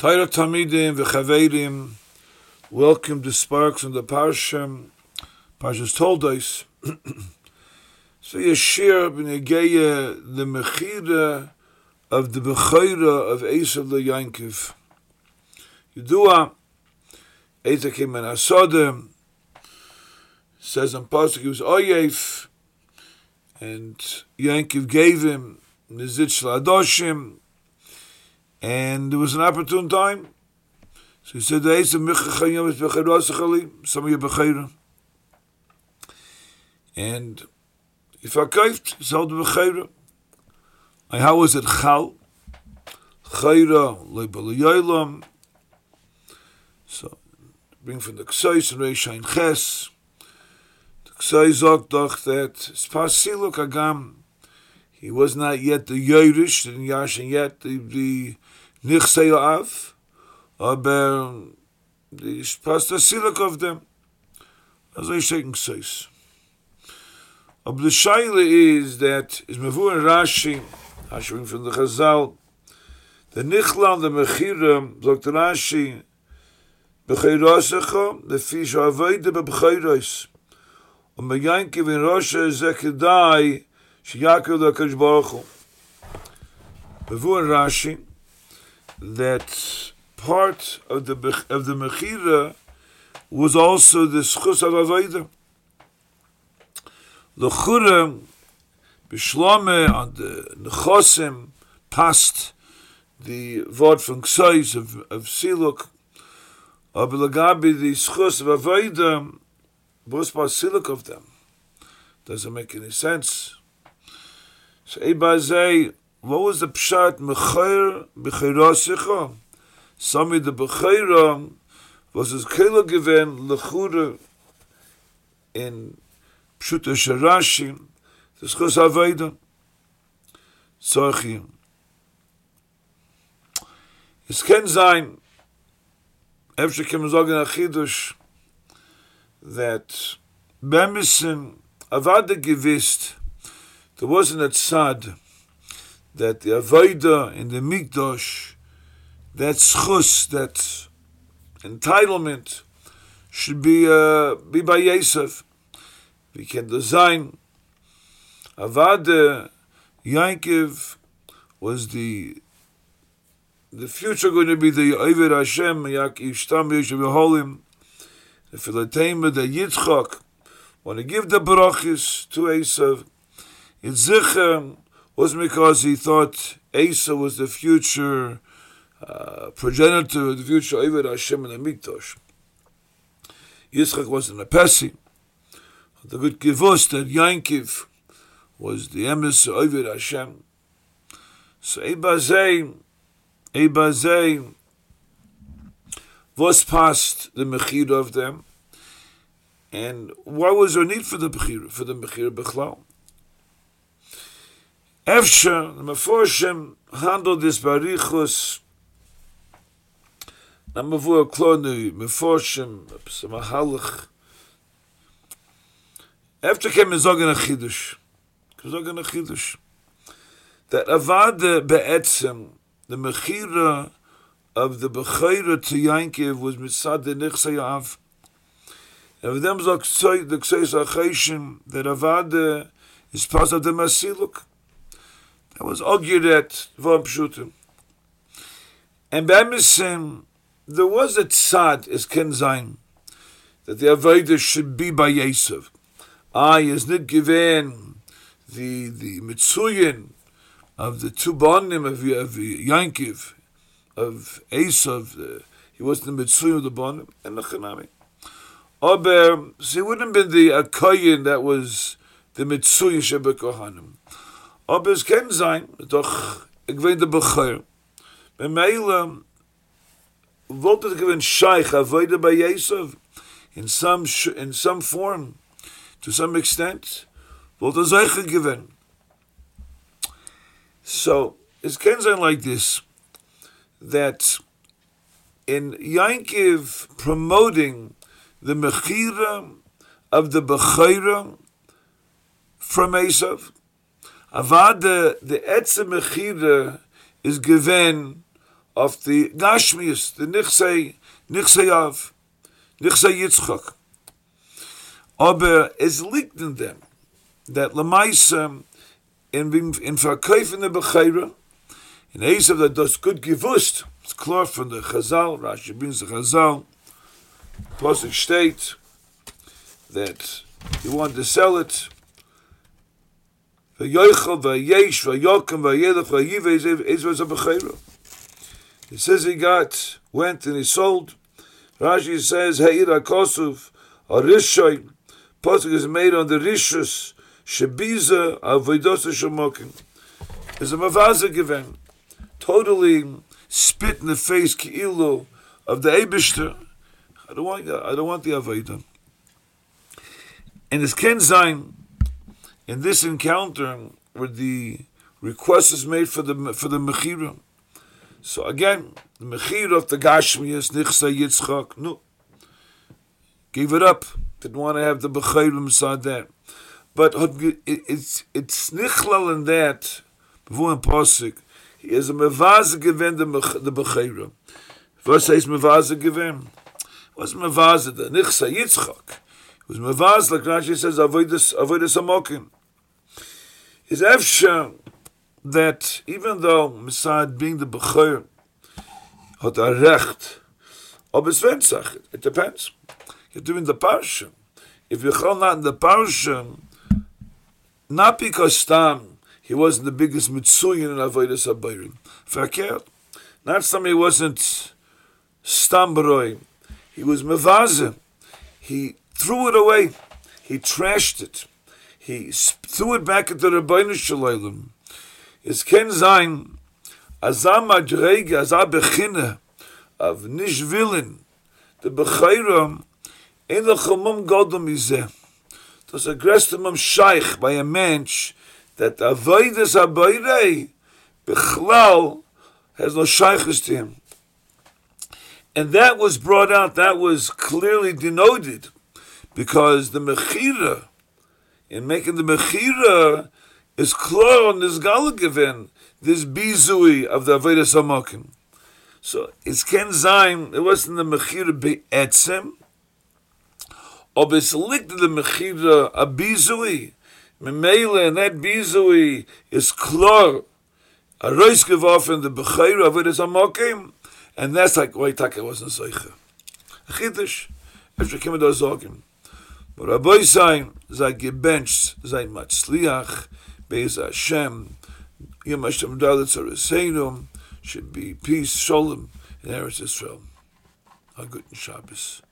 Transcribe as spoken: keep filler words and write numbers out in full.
Taira Tamidim v'Chaveirim, welcome to Sparks on the Parsha, Parshas Toldos. So Yeshir b'Negeya, the Mechira of the Bechira of Eisav the Yankiv. Yudua, Eisav came in Asada, says on Pasuk he was Oyev, and Yankiv gave him Nizit Shel Adoshim, and there was an opportune time. So he said, some of your Bechira. And he verkauft, he sold the Bechira. And how was it Chal? Chayra, Leibal Yolam. So, bring from the Ksais and Reish Ein Ches. The Ksais sagt doch that Spasiluk Agam, he was not yet the Yerush, the Yashin yet, the, the Nichsei Av, aber the Spasiluk of them. As I say in Ksais. But the Shaila is that, is Mavur and Rashi, Hashemim from the Chazal, the Nichlan, the Mechira, Doctor Rashi, Bechirasecha, the Fish Avayde Bebechiras, and Meyankiv in Rasha Zekedai, Sheyakov the Kadosh Baruch Hu. Mavur and Rashi, that part of the of the Mechira was also the Schus Avayde. The Churah, Bishlame, and the Nechosim passed the word from Ksais of, of Siluk. But Lagabi, the Schus of Avayda, was part Siluk of them. Doesn't make any sense. So, Eibazay, what was the Pshat? Mechair, Bechaira Sicha. Some of the Bechaira was as Kelo given, Lechurah, in Pshuta Sharashi, the Schus Avayda, Zorchim. Es kann sein, after came Zog in Achidush, that Bemison Avada gewist, there wasn't a tzad, that the Avayda in the Mikdosh, that Schus, that entitlement, should be, uh, be by Eisav. We can design. Avada Yankiv was the the future going to be the Oivir Hashem, Yaakov Shtam Yishev Yeholim, the Philatema, the Yitzchak, want to give the brachis to Eisav. Yitzchak was because he thought Eisav was the future uh, progenitor, the future Oivir Hashem and the Mikdosh. Yitzchak wasn't a Pessim. The good Givus that Yankiv was the emissary of Hashem. So Eibazay, Eibazay was past the Mechira of them. And why was there need for the Mechira, for the Mechira Bechlau? Efsha, the Meforshim, handled this Barichus. Namavu Aklonu, Meforshim, Samahalach. After came Zog in Achidush, Zog in Achidush, that Avada Be'etzem, the Mechira of the Bechira to Yankiv was Mitzad the Nechsayav. And with them Zog the Ksais Achayshim, that Avada is part of the Masiluk. That was argued at Vom Pshutim. And Be'emisim, there was a tzad, as Ken Zain, that the Avada should be by Eisav. I is not given the the Mitsuyin of the two Bonim of, of Yankiv, of Eisav, the, he was the Mitsuyin of the Bonim, and the Chanami. Aber, so he wouldn't have been the Akayin that was the Mitsuyin Sheba Kohanim. Aber es kann sein, doch ich wein der Becher. Bei Meila, wollte ich gewinnen Shaykh, avoided by Eisav, in some, in some form, to some extent, wurde Zeichen given. So, it can sound like this, that in Yankiv promoting the Mechira of the Bechira from Eisav, Avada, the Etzem Mechira is given of the Gashmius, the Nichsei, Nichseiav, Nichsei Yitzchak. Aber es liegt in dem, that Lamaisem, in Verkäufen der Bechaira, in Eisav, that das gut gewusst, it's klar von der Chazal, Rashi brings the Chazal, Posig steht, that you want to sell it, he says he got, went and he sold. Rashi says, Ha'ira Kosov, a Rishay, Posig is made on the Rishus, Shebiza, Avodosa Shemokin. Is a Mavaza given, totally spit in the face, Ki'ilu, of the Eibishter. I don't want I don't want the Avodah. And it's Ken Zain, in this encounter where the request is made for the for the Mechira. So again, the Mechira of the Gashmias, Nichsa Yitzchak, no. Gave it up. Didn't want to have the Bechayim inside that. But it's it's Nichlal in that, Bevuan Pasik. He is a Mevaz given the Bechayim. Verse says Mevaz given. Was mevazed the nichsa Yitzchak. It was mevazed like Rashi says avodas avodas amokim. It's efsher that even though Messiah being the bechayer had a recht, ob es vensach. It depends. You're doing the parsha. If you chal not in the parsha, not because tam he wasn't the biggest mitzuyin in avodas abayrim. Fakir, not somebody wasn't stamberoi. He was mevaza. He threw it away. He trashed it. He threw it back at the Rabbeinu Shalalim. It's ken zayin azam adrege azam bechina of nishvilin the bechayram in the chumum gadol mizeh. That's a grestimum shaykh by a mensch that avodas habayrei bechlal has no shaykhus to him. And that was brought out, that was clearly denoted, because the Mechira, in making the Mechira, is clear on this Galagaven, this Bizui of the Avodas Hamokim. So it's Ken Zayin, it wasn't the Mechira Be'etzem, or it's linked to the Mechira a Bizui, Memele, and that Bizui is clear, a Reis Gevofen, the Bechira of Avodas Hamokim. And that's like why Taka wasn't Zoicha. A Chiddush, after Kimador Zogim. But Rabbi Zayin, Zayin gebenched, Zayin Matzliach, Be'ez Hashem, Yom Hashem Dalet Zoreseinu, should be peace, Sholem, in Eretz Yisrael. A good Shabbos.